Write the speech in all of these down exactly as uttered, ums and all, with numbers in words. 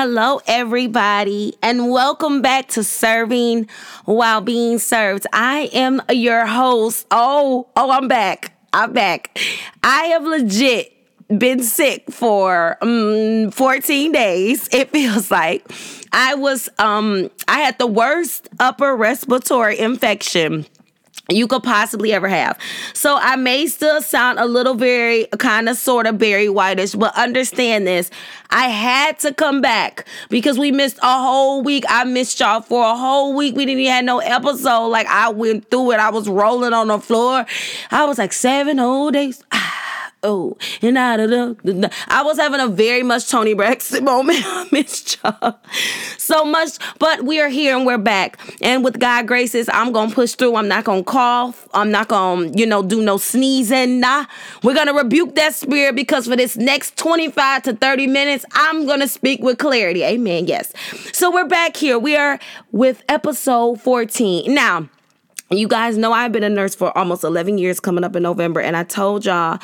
Hello, everybody, and welcome back to Serving While Being Served. I am your host. Oh, oh, I'm back. I'm back. I have legit been sick for um, fourteen days. It feels like I was, um, I had the worst upper respiratory infection you could possibly ever have. So I may still sound a little very kind of sort of Barry White-ish, but understand this. I had to come back because we missed a whole week. I missed y'all for a whole week. We didn't even have no episode. Like, I went through it. I was rolling on the floor. I was like, seven whole days. Oh, and I, I was having a very much Toni Braxton moment. I missed y'all so much, but we are here and we're back. And with God's graces, I'm going to push through. I'm not going to cough. I'm not going to, you know, do no sneezing. Nah, we're going to rebuke that spirit because for this next twenty-five to thirty minutes, I'm going to speak with clarity. Amen. Yes. So we're back here. We are with episode fourteen. Now, you guys know I've been a nurse for almost eleven years coming up in November, and I told y'all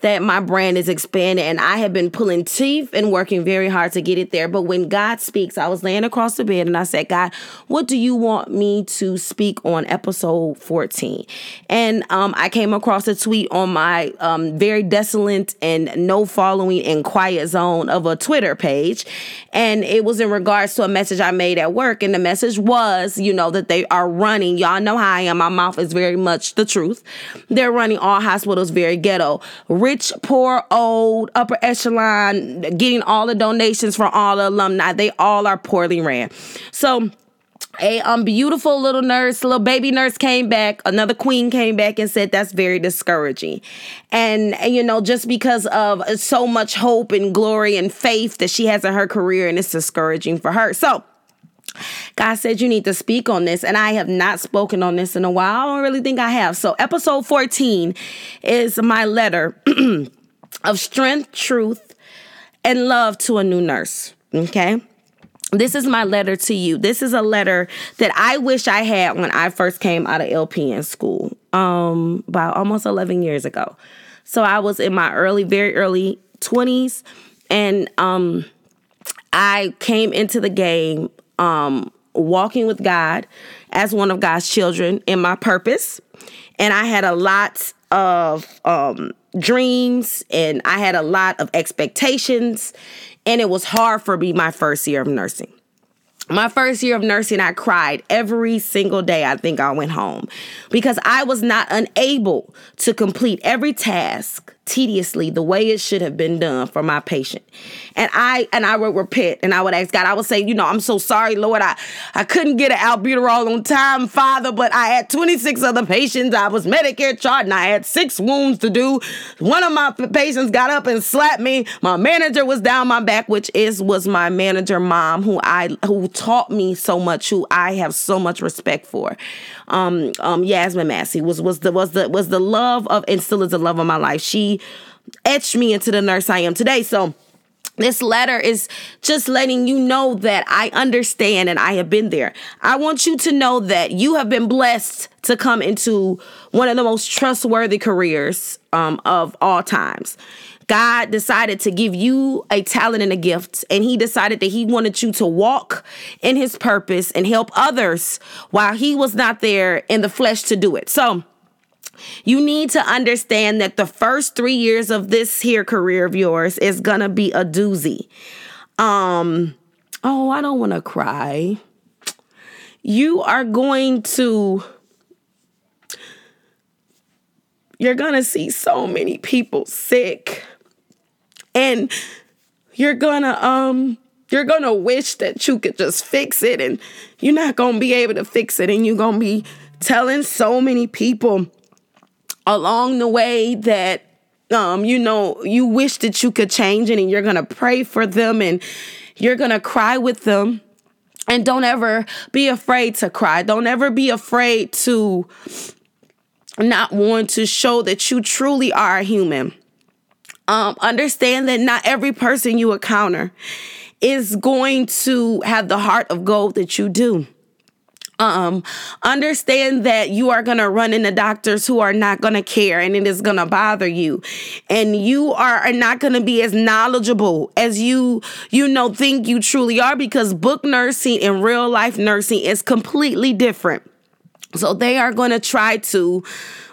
that my brand is expanding, and I have been pulling teeth and working very hard to get it there. But when God speaks, I was laying across the bed and I said, God, what do you want me to speak on episode fourteen? And um, I came across a tweet on my um, very desolate and no following and quiet zone of a Twitter page. And it was in regards to a message I made at work. And the message was, you know, that they are running. Y'all know how I am. My mouth is very much the truth. They're running all hospitals very ghetto. Rich Rich, poor, old, upper echelon, getting all the donations from all the alumni. They all are poorly ran. So a um, beautiful little nurse, little baby nurse came back. Another queen came back and said, that's very discouraging. And, and, you know, just because of so much hope and glory and faith that she has in her career, and it's discouraging for her. So God said, you need to speak on this. And I have not spoken on this in a while. I don't really think I have. So episode fourteen is my letter of strength, truth, and love to a new nurse. Okay. This is my letter to you. This is a letter that I wish I had when I first came out of L P N school, um, about almost eleven years ago. So I was in my early, very early twenties. And, um, I came into the game Um, walking with God as one of God's children in my purpose. And I had a lot of um, dreams, and I had a lot of expectations, and it was hard for me my first year of nursing. My first year of nursing, I cried every single day. I think I went home because I was not unable to complete every task tediously the way it should have been done for my patient. And I and I would repent, and I would ask God. I would say, you know, I'm so sorry, Lord. I, I couldn't get an albuterol on time, Father, but I had twenty-six other patients. I was Medicare charged, and I had six wounds to do. One of my patients got up and slapped me. My manager was down my back, which is was my manager mom, who I who taught me so much, who I have so much respect for. Um, um, Yasmin Massey was was the was the was the love of and still is the love of my life. She etched me into the nurse I am today. So this letter is just letting you know that I understand and I have been there. I want you to know that you have been blessed to come into one of the most trustworthy careers um, of all times. God decided to give you a talent and a gift, and he decided that he wanted you to walk in his purpose and help others while he was not there in the flesh to do it. So you need to understand that the first three years of this here career of yours is going to be a doozy. Um, oh, I don't want to cry. You are going to... You're going to see so many people sick. And you're going to um, you're going to wish that you could just fix it. And you're not going to be able to fix it. And you're going to be telling so many people along the way that, um, you know, you wish that you could change it, and you're going to pray for them, and you're going to cry with them. And don't ever be afraid to cry. Don't ever be afraid to not want to show that you truly are a human. Um, understand that not every person you encounter is going to have the heart of gold that you do. Um, understand that you are going to run into doctors who are not going to care, and it is going to bother you. And you are, are not going to be as knowledgeable as you, you know, think you truly are, because book nursing and real life nursing is completely different. So they are going to try to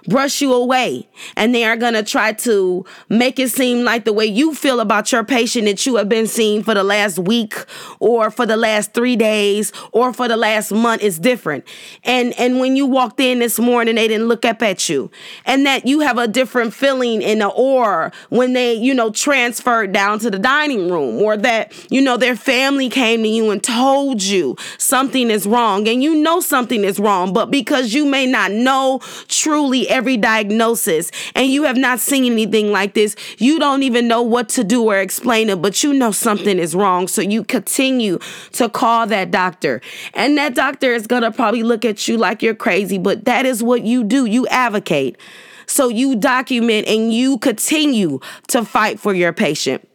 brush you away, and they are going to try to make it seem like the way you feel about your patient that you have been seeing for the last week or for the last three days or for the last month is different. And and when you walked in this morning, they didn't look up at you, and that you have a different feeling in the aura when they, you know, transferred down to the dining room, or that, you know, their family came to you and told you something is wrong, and you know something is wrong, but because you may not know truly every diagnosis, and you have not seen anything like this, you don't even know what to do or explain it, but you know something is wrong, so you continue to call that doctor. And that doctor is gonna probably look at you like you're crazy, but that is what you do. You advocate. So you document and you continue to fight for your patient.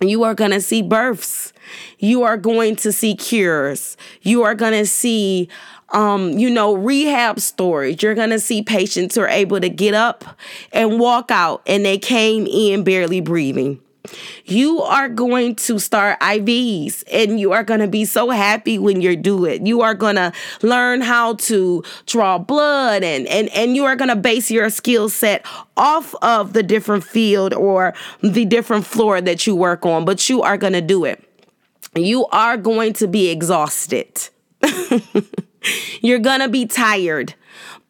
You are gonna see births. You are going to see cures. You are gonna see Um, you know, rehab stories. You're going to see patients who are able to get up and walk out, and they came in barely breathing. You are going to start I Vs, and you are going to be so happy when you do it. You are going to learn how to draw blood, and, and, and you are going to base your skill set off of the different field or the different floor that you work on, but you are going to do it. You are going to be exhausted. You're going to be tired,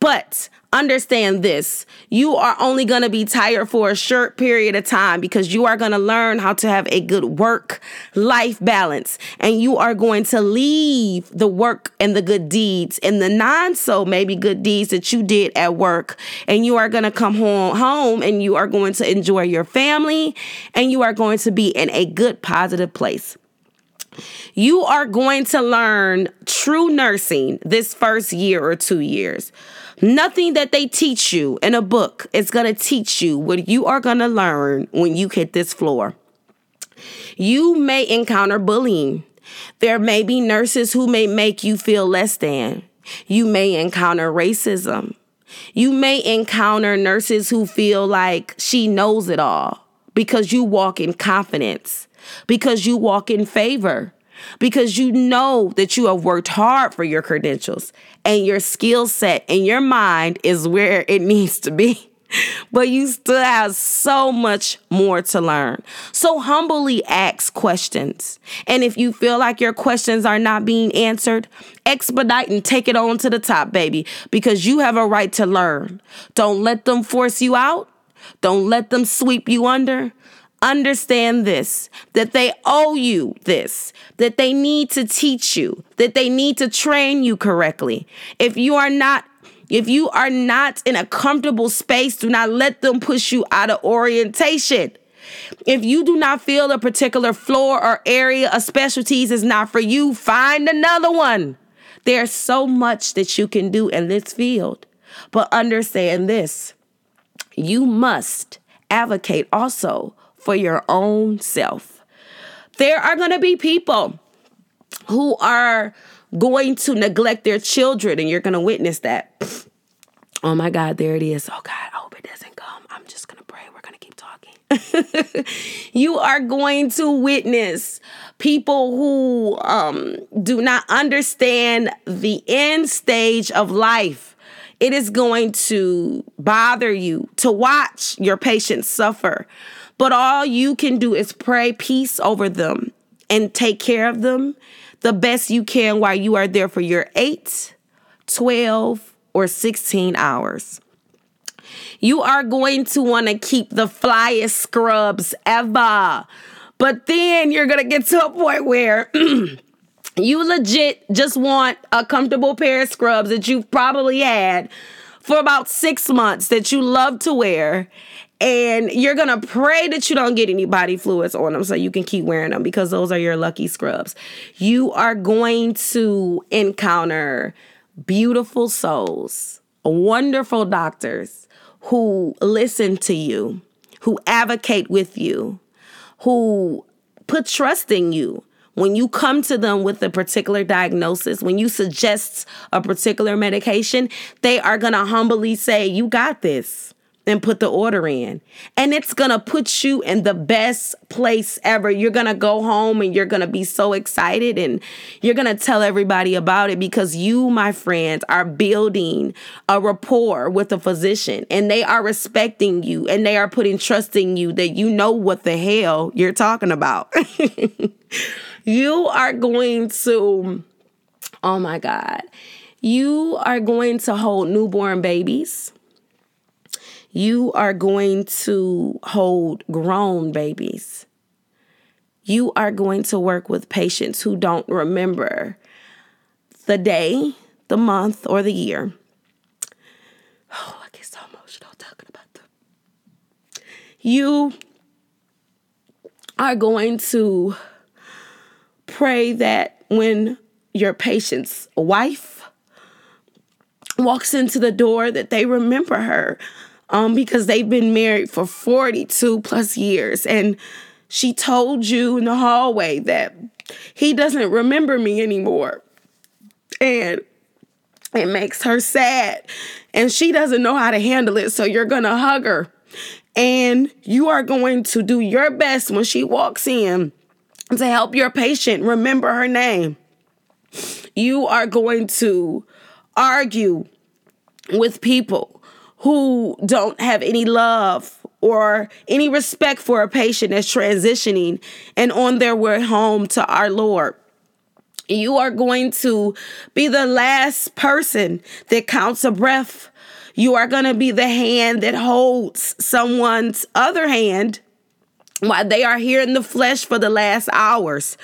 but understand this. You are only going to be tired for a short period of time, because you are going to learn how to have a good work-life balance, and you are going to leave the work and the good deeds and the non-so maybe good deeds that you did at work, and you are going to come home, home and you are going to enjoy your family, and you are going to be in a good, positive place. You are going to learn true nursing this first year or two years. Nothing that they teach you in a book is going to teach you what you are going to learn when you hit this floor. You may encounter bullying. There may be nurses who may make you feel less than. You may encounter racism. You may encounter nurses who feel like she knows it all, because you walk in confidence, because you walk in favor, because you know that you have worked hard for your credentials, and your skill set and your mind is where it needs to be. But you still have so much more to learn. So humbly ask questions. And if you feel like your questions are not being answered, expedite and take it on to the top, baby, because you have a right to learn. Don't let them force you out. Don't let them sweep you under. Understand this, that they owe you this, that they need to teach you, that they need to train you correctly. If you are not, if you are not in a comfortable space, do not let them push you out of orientation. If you do not feel a particular floor or area of specialties is not for you, find another one. There's so much that you can do in this field, but understand this, you must advocate also for your own self. There are going to be people who are going to neglect their children, and you're going to witness that. Oh my God, there it is. Oh God, I hope it doesn't come. I'm just going to pray. We're going to keep talking. You are going to witness people who um, do not understand the end stage of life. It is going to bother you to watch your patients suffer. But all you can do is pray peace over them and take care of them the best you can while you are there for your eight, twelve, or sixteen hours. You are going to want to keep the flyest scrubs ever. But then you're going to get to a point where you legit just want a comfortable pair of scrubs that you've probably had for about six months that you love to wear. And you're going to pray that you don't get any body fluids on them so you can keep wearing them, because those are your lucky scrubs. You are going to encounter beautiful souls, wonderful doctors who listen to you, who advocate with you, who put trust in you When you come to them with a particular diagnosis, when you suggest a particular medication, they are going to humbly say, you got this, and put the order in. And it's going to put you in the best place ever. You're going to go home and you're going to be so excited and you're going to tell everybody about it because you, my friends, are building a rapport with a physician and they are respecting you and they are putting trust in you that you know what the hell you're talking about. You are going to, oh my God, you are going to hold newborn babies. You are going to hold grown babies. You are going to work with patients who don't remember the day, the month, or the year. Oh, I get so emotional talking about them. You are going to pray that when your patient's wife walks into the door that they remember her. Um, because they've been married for forty-two plus years. And she told you in the hallway that he doesn't remember me anymore. And it makes her sad. And she doesn't know how to handle it. So you're going to hug her. And you are going to do your best when she walks in to help your patient remember her name. You are going to argue with people who don't have any love or any respect for a patient that's transitioning and on their way home to our Lord. You are going to be the last person that counts a breath. You are going to be the hand that holds someone's other hand while they are here in the flesh for the last hours.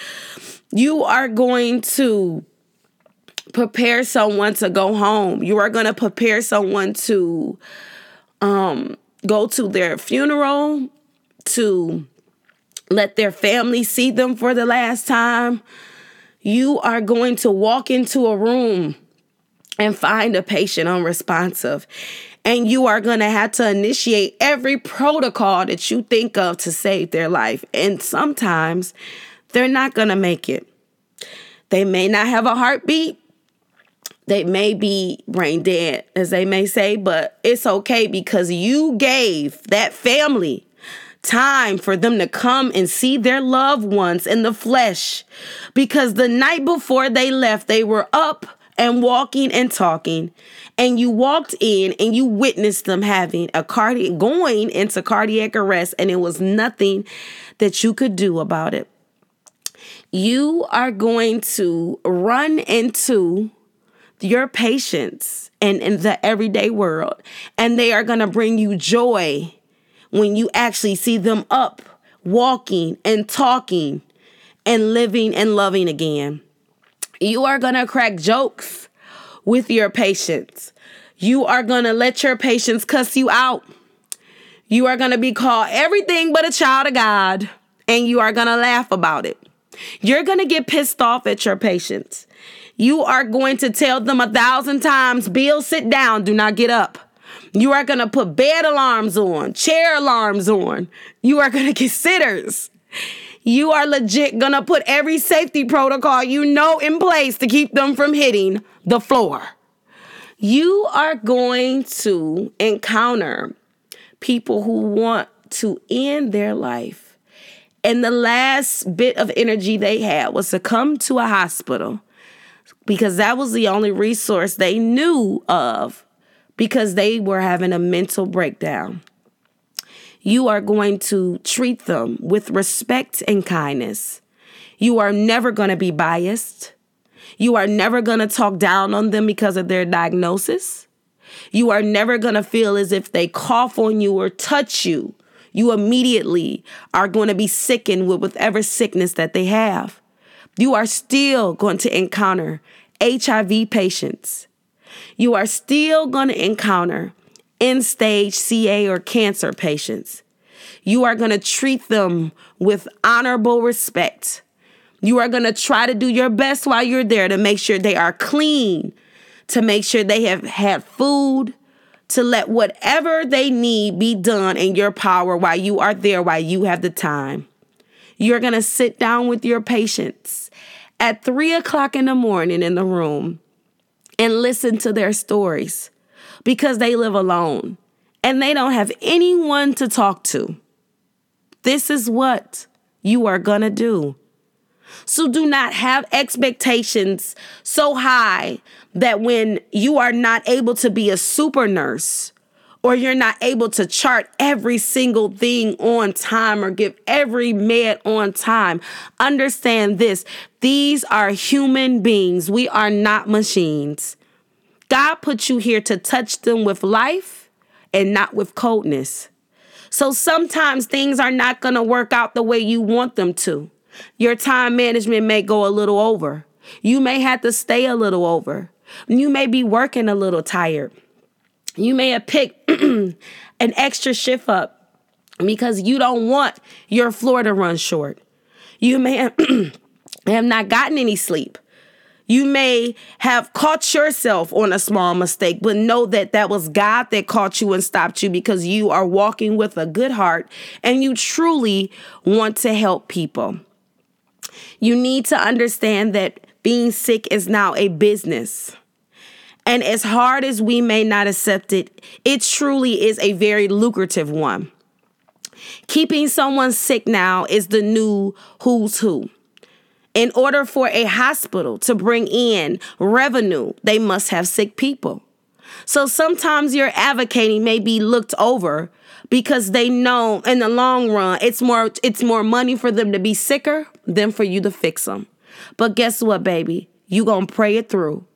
You are going to prepare someone to go home. You are going to prepare someone to um, go to their funeral, to let their family see them for the last time. You are going to walk into a room and find a patient unresponsive. And you are going to have to initiate every protocol that you think of to save their life. And sometimes they're not going to make it. They may not have a heartbeat. They may be brain dead, as they may say, but it's okay because you gave that family time for them to come and see their loved ones in the flesh. Because the night before they left, they were up and walking and talking. And you walked in and you witnessed them having a cardiac, going into cardiac arrest, and it was nothing that you could do about it. You are going to run into your patients and in the everyday world, and they are going to bring you joy when you actually see them up, walking and talking and living and loving again. You are going to crack jokes with your patients. You are going to let your patients cuss you out. You are going to be called everything but a child of God, and you are going to laugh about it. You're going to get pissed off at your patients. You are going to tell them a thousand times, Bill, sit down, do not get up. You are going to put bed alarms on, chair alarms on. You are going to get sitters. You are legit going to put every safety protocol you know in place to keep them from hitting the floor. You are going to encounter people who want to end their life. And the last bit of energy they had was to come to a hospital, because that was the only resource they knew of because they were having a mental breakdown. You are going to treat them with respect and kindness. You are never going to be biased. You are never going to talk down on them because of their diagnosis. You are never going to feel as if they cough on you or touch you. You immediately are going to be sickened with whatever sickness that they have. You are still going to encounter H I V patients. You are still going to encounter end-stage C A or cancer patients. You are going to treat them with honorable respect. You are going to try to do your best while you're there to make sure they are clean, to make sure they have had food, to let whatever they need be done in your power while you are there, while you have the time. You're going to sit down with your patients at three o'clock in the morning in the room and listen to their stories because they live alone and they don't have anyone to talk to. This is what you are going to do. So do not have expectations so high that when you are not able to be a super nurse or you're not able to chart every single thing on time or give every med on time, understand this. These are human beings. We are not machines. God put you here to touch them with life and not with coldness. So sometimes things are not going to work out the way you want them to. Your time management may go a little over. You may have to stay a little over. You may be working a little tired. You may have picked an extra shift up because you don't want your floor to run short. You may have, have not gotten any sleep. You may have caught yourself on a small mistake, but know that that was God that caught you and stopped you because you are walking with a good heart and you truly want to help people. You need to understand that being sick is now a business. And as hard as we may not accept it, it truly is a very lucrative one. Keeping someone sick now is the new who's who. In order for a hospital to bring in revenue, they must have sick people. So sometimes your advocating may be looked over because they know in the long run, it's more it's more money for them to be sicker than for you to fix them. But guess what, baby? You gonna pray it through.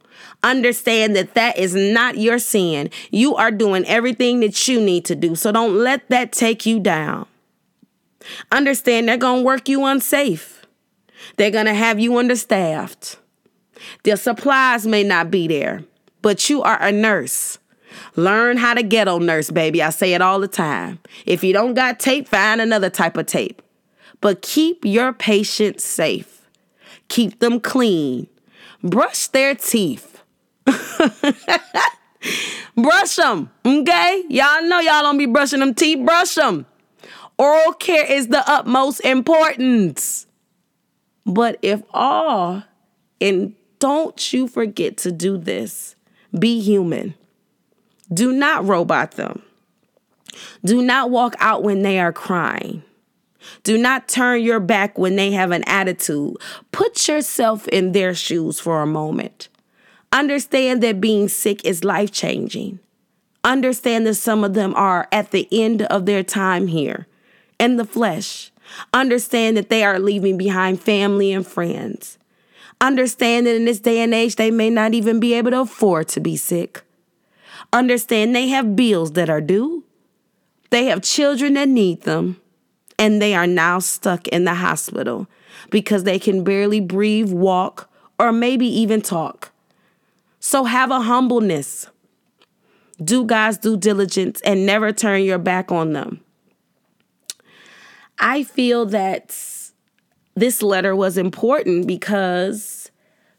Understand that that is not your sin. You are doing everything that you need to do. So don't let that take you down. Understand they're going to work you unsafe. They're going to have you understaffed. Their supplies may not be there, but you are a nurse. Learn how to ghetto nurse, baby. I say it all the time. If you don't got tape, find another type of tape. But keep your patients safe. Keep them clean. Brush their teeth. Brush them, okay? Y'all know y'all don't be brushing them teeth. Brush them. Oral care is the utmost importance. But if all, and don't you forget to do this, be human. Do not robot them. Do not walk out when they are crying. Do not turn your back when they have an attitude. Put yourself in their shoes for a moment. Understand that being sick is life-changing. Understand that some of them are at the end of their time here in the flesh. Understand that they are leaving behind family and friends. Understand that in this day and age, they may not even be able to afford to be sick. Understand they have bills that are due. They have children that need them. And they are now stuck in the hospital because they can barely breathe, walk, or maybe even talk. So have a humbleness. Do God's due diligence and never turn your back on them. I feel that this letter was important because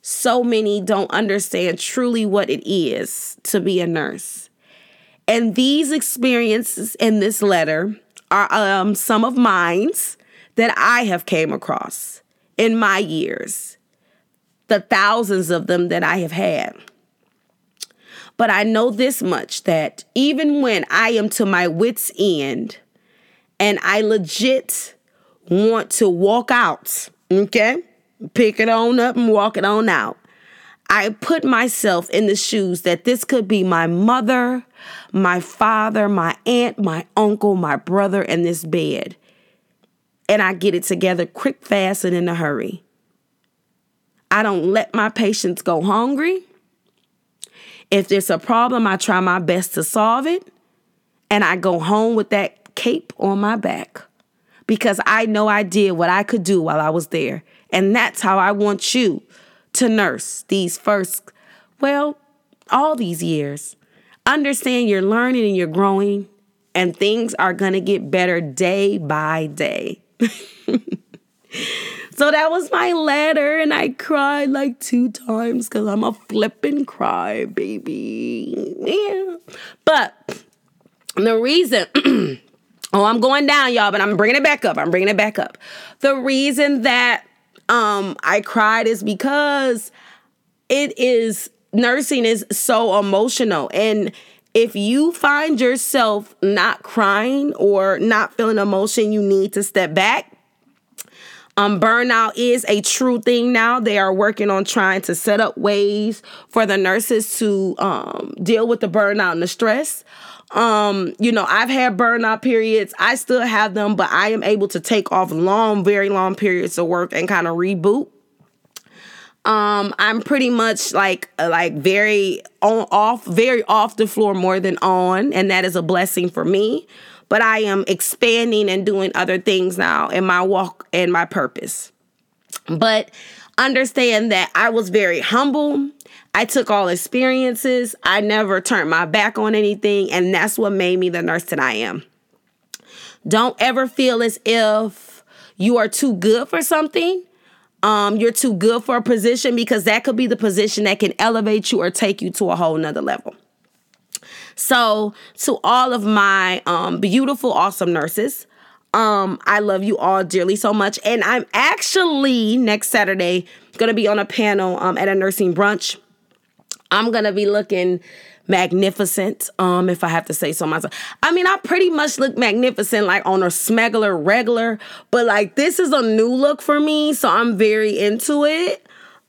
so many don't understand truly what it is to be a nurse. And these experiences in this letter are um, some of mine's that I have came across in my years, the thousands of them that I have had. But I know this much, that even when I am to my wit's end and I legit want to walk out, okay, pick it on up and walk it on out, I put myself in the shoes that this could be my mother, my father, my aunt, my uncle, my brother in this bed. And I get it together quick, fast, and in a hurry. I don't let my patients go hungry. If there's a problem, I try my best to solve it. And I go home with that cape on my back because I know I did what I could do while I was there. And that's how I want you to nurse these first, well, all these years. Understand you're learning and you're growing, and things are going to get better day by day. So that was my letter, and I cried like two times because I'm a flipping cry, baby. Yeah. But the reason Oh, I'm going down, y'all, but I'm bringing it back up. I'm bringing it back up. The reason that um, I cried is because it is, nursing is so emotional. And if you find yourself not crying or not feeling emotion, you need to step back. Um, burnout is a true thing now. They are working on trying to set up ways for the nurses to um, deal with the burnout and the stress. Um, you know, I've had burnout periods. I still have them, but I am able to take off long, very long periods of work and kind of reboot. Um, I'm pretty much like, like very on off, very off the floor more than on. And that is a blessing for me. But I am expanding and doing other things now in my walk and my purpose. But understand that I was very humble. I took all experiences. I never turned my back on anything. And that's what made me the nurse that I am. Don't ever feel as if you are too good for something. Um, you're too good for a position, because that could be the position that can elevate you or take you to a whole nother level. So to all of my um, beautiful, awesome nurses, um, I love you all dearly so much. And I'm actually next Saturday going to be on a panel um, at a nursing brunch. I'm going to be looking magnificent, um, if I have to say so myself. I mean, I pretty much look magnificent, like on a smuggler regular, but like this is a new look for me. So I'm very into it.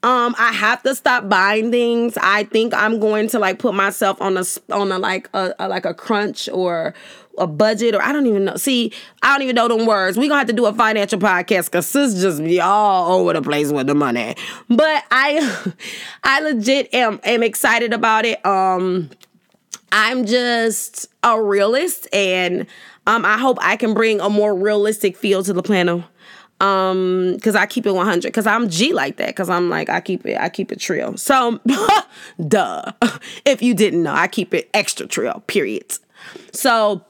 Um, I have to stop buying things. I think I'm going to like put myself on a on a like a, a like a crunch or a budget, or I don't even know. See, I don't even know them words. We gonna have to do a financial podcast because sis just be all over the place with the money. But I, I legit am am excited about it. Um, I'm just a realist, and um, I hope I can bring a more realistic feel to the panel. Um, because I keep it one hundred, because I'm G like that, because I'm like, I keep it, I keep it trill. So, duh, if you didn't know, I keep it extra trill, period. So,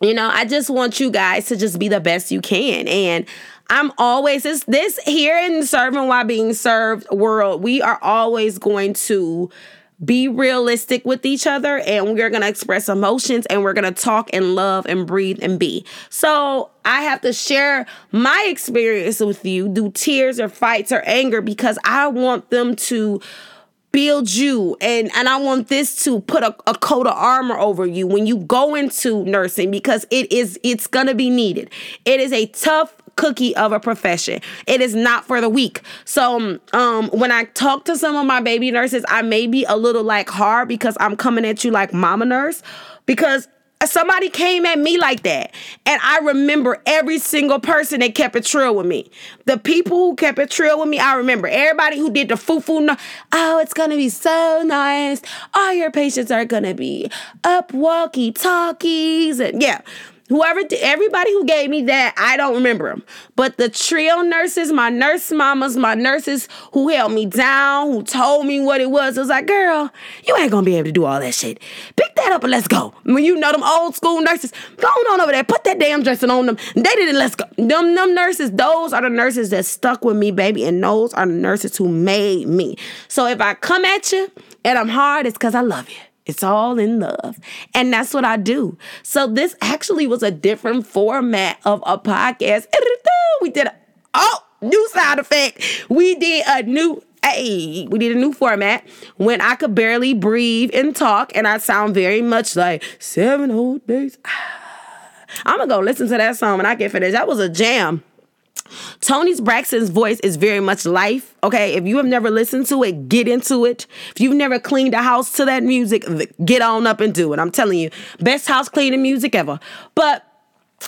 you know, I just want you guys to just be the best you can. And I'm always, this, this here in Serving While Being Served world, we are always going to be realistic with each other, and we're going to express emotions, and we're going to talk and love and breathe and be. So I have to share my experience with you, do tears or fights or anger, because I want them to build you. And, and I want this to put a, a coat of armor over you when you go into nursing, because it is, it's going to be needed. It is a tough cookie of a profession. It is not for the weak. So um, when I talk to some of my baby nurses, I may be a little like hard, because I'm coming at you like mama nurse, because somebody came at me like that. And I remember every single person that kept it trill with me. The people who kept it trill with me, I remember. Everybody who did the foo-foo, no- oh, it's going to be so nice. All your patients are going to be up walkie-talkies. And yeah. Whoever, everybody who gave me that, I don't remember them. But the trio nurses, my nurse mamas, my nurses who held me down, who told me what it was, it was like, girl, you ain't going to be able to do all that shit. Pick that up and let's go. When you know them old school nurses, go on over there, put that damn dressing on them. They did it, let's go. Them, them nurses, those are the nurses that stuck with me, baby, and those are the nurses who made me. So if I come at you and I'm hard, it's because I love you. It's all in love. And that's what I do. So this actually was a different format of a podcast. We did a oh, new sound effect. We did a new, hey, we did a new format when I could barely breathe and talk. And I sound very much like seven whole days. I'm going to go listen to that song when I get finished. That was a jam. Toni Braxton's voice is very much life, okay? If you have never listened to it, get into it. If you've never cleaned a house to that music, get on up and do it. I'm telling you, best house cleaning music ever. But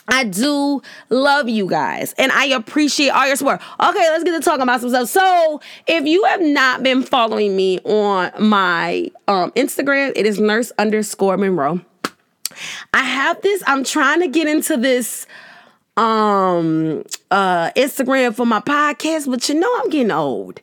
I do love you guys, and I appreciate all your support. Okay, let's get to talking about some stuff. So if you have not been following me on my um, Instagram, it is nurse underscore Monroe. I have this, I'm trying to get into this um uh Instagram for my podcast, but you know I'm getting old,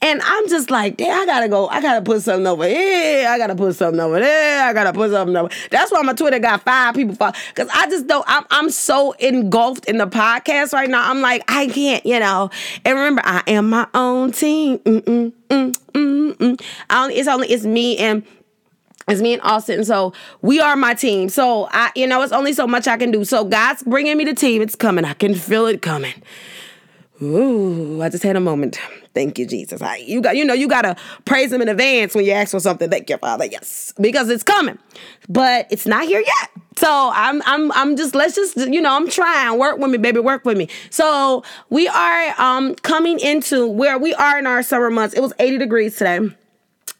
and I'm just like, damn, I gotta go I gotta put something over here, I gotta put something over there, I gotta put something over. That's why my Twitter got five people follow, because I just don't I'm, I'm so engulfed in the podcast right now. I'm like, I can't, you know. And remember, I am my own team. Mm-mm, mm-mm, mm-mm. I only, it's only it's me and It's me and Austin. So we are my team. So, I, you know, it's only so much I can do. So God's bringing me the team. It's coming. I can feel it coming. Ooh, I just had a moment. Thank you, Jesus. I, you got, you know, you got to praise him in advance when you ask for something. Thank you, Father. Yes, because it's coming, but it's not here yet. So I'm, I'm, I'm just, let's just, you know, I'm trying. Work with me, baby. Work with me. So we are um, coming into where we are in our summer months. It was eighty degrees today.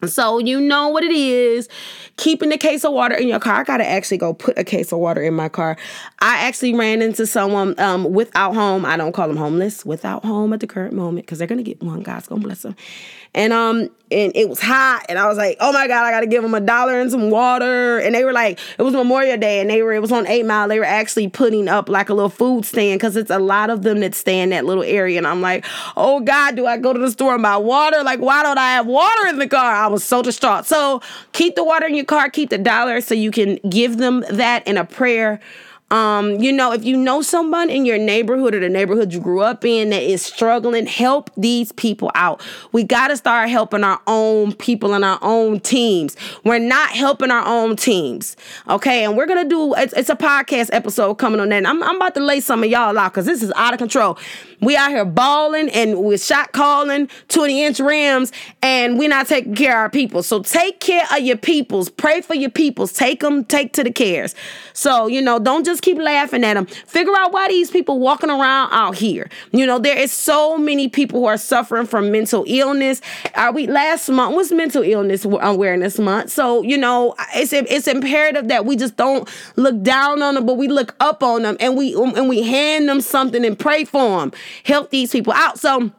So you know what it is, keeping a case of water in your car. I got to actually go put a case of water in my car. I actually ran into someone um, without home. I don't call them homeless, without home at the current moment, because they're going to get one. God's going to bless them. And um, and it was hot, and I was like, oh, my God, I got to give them a dollar and some water. And they were like, it was Memorial Day, and they were it was on Eight Mile. They were actually putting up like a little food stand, because it's a lot of them that stay in that little area. And I'm like, oh, God, do I go to the store and buy water? Like, why don't I have water in the car? I was so distraught. So keep the water in your car, keep the dollar so you can give them that in a prayer. Um, you know, if you know someone in your neighborhood or the neighborhood you grew up in that is struggling, help these people out. We got to start helping our own people and our own teams. We're not helping our own teams. Okay. And we're going to do, it's, it's a podcast episode coming on that. And I'm, I'm about to lay some of y'all out, because this is out of control. We out here balling and we're shot calling twenty inch rims, and we're not taking care of our people. So take care of your peoples. Pray for your peoples. Take them, take to the cares. So, you know, don't just keep laughing at them. Figure out why these people walking around out here. You know, there is so many people who are suffering from mental illness. Are we last month was mental illness awareness month. So, you know, it's it's imperative that we just don't look down on them, but we look up on them, and we and we hand them something and pray for them. Help these people out. So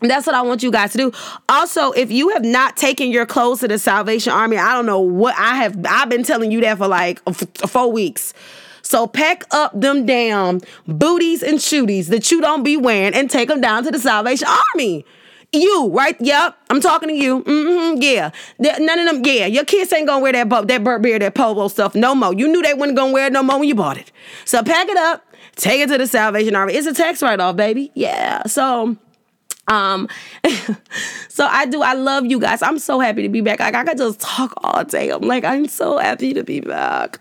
that's what I want you guys to do. Also, if you have not taken your clothes to the Salvation Army, I don't know what I have. I've been telling you that for like four weeks. So pack up them damn booties and shooties that you don't be wearing, and take them down to the Salvation Army. You, right? Yep. I'm talking to you. Mm-hmm. Yeah. None of them. Yeah. Your kids ain't going to wear that, bu- that Burberry, that Polo stuff no more. You knew they weren't going to wear it no more when you bought it. So pack it up. Take it to the Salvation Army. It's a tax write-off, baby. Yeah. So... Um, so I do, I love you guys. I'm so happy to be back. Like, I could just talk all day. I'm like, I'm so happy to be back.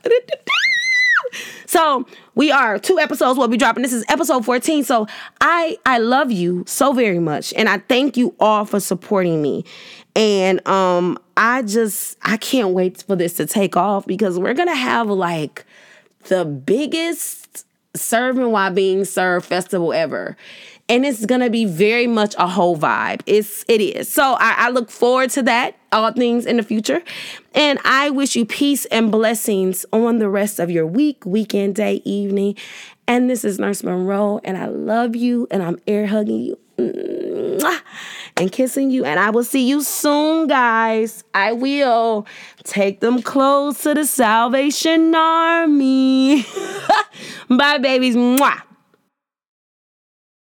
So we are two episodes will be dropping. This is episode fourteen. So I, I love you so very much. And I thank you all for supporting me. And, um, I just, I can't wait for this to take off, because we're going to have like the biggest Serving While Being Served festival ever. And it's going to be very much a whole vibe. It's, it is. So I, I look forward to that, all things in the future. And I wish you peace and blessings on the rest of your week, weekend, day, evening. And this is Nurse Monroe, and I love you, and I'm air hugging you and kissing you. And I will see you soon, guys. I will take them close to the Salvation Army. Bye, babies. Mwah.